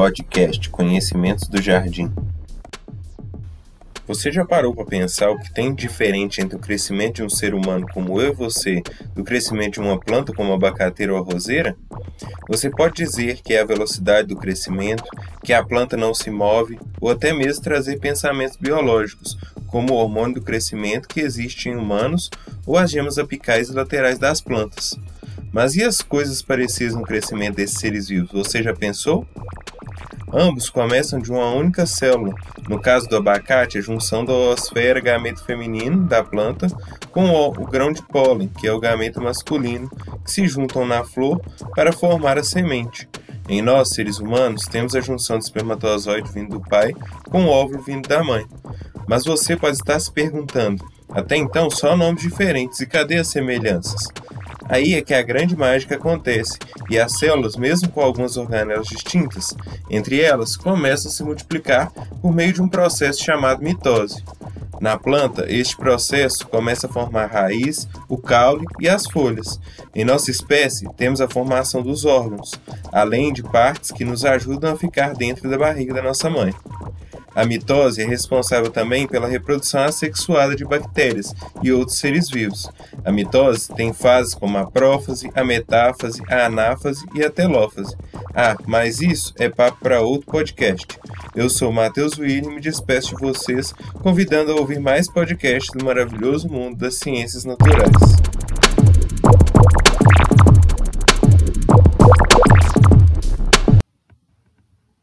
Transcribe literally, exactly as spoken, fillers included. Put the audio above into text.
Podcast Conhecimentos do Jardim. Você já parou para pensar o que tem de diferente entre o crescimento de um ser humano como eu e você do crescimento de uma planta como a abacateira ou a roseira? Você pode dizer que é a velocidade do crescimento, que a planta não se move, ou até mesmo trazer pensamentos biológicos, como o hormônio do crescimento que existe em humanos ou as gemas apicais e laterais das plantas. Mas e as coisas parecidas no crescimento desses seres vivos, você já pensou? Ambos começam de uma única célula, no caso do abacate, a junção da oosfera gameto feminino da planta com o, o grão de pólen, que é o gameto masculino, que se juntam na flor para formar a semente. Em nós, seres humanos, temos a junção de espermatozoide vindo do pai com o óvulo vindo da mãe. Mas você pode estar se perguntando, até então só nomes diferentes, e cadê as semelhanças? Aí é que a grande mágica acontece, e as células, mesmo com algumas organelas distintas, entre elas começam a se multiplicar por meio de um processo chamado mitose. Na planta, este processo começa a formar a raiz, o caule e as folhas. Em nossa espécie, temos a formação dos órgãos, além de partes que nos ajudam a ficar dentro da barriga da nossa mãe. A mitose é responsável também pela reprodução assexuada de bactérias e outros seres vivos. A mitose tem fases como a prófase, a metáfase, a anáfase e a telófase. Ah, mas isso é papo para outro podcast. Eu sou Matheus William e me despeço de vocês, convidando a ouvir mais podcasts do maravilhoso mundo das ciências naturais.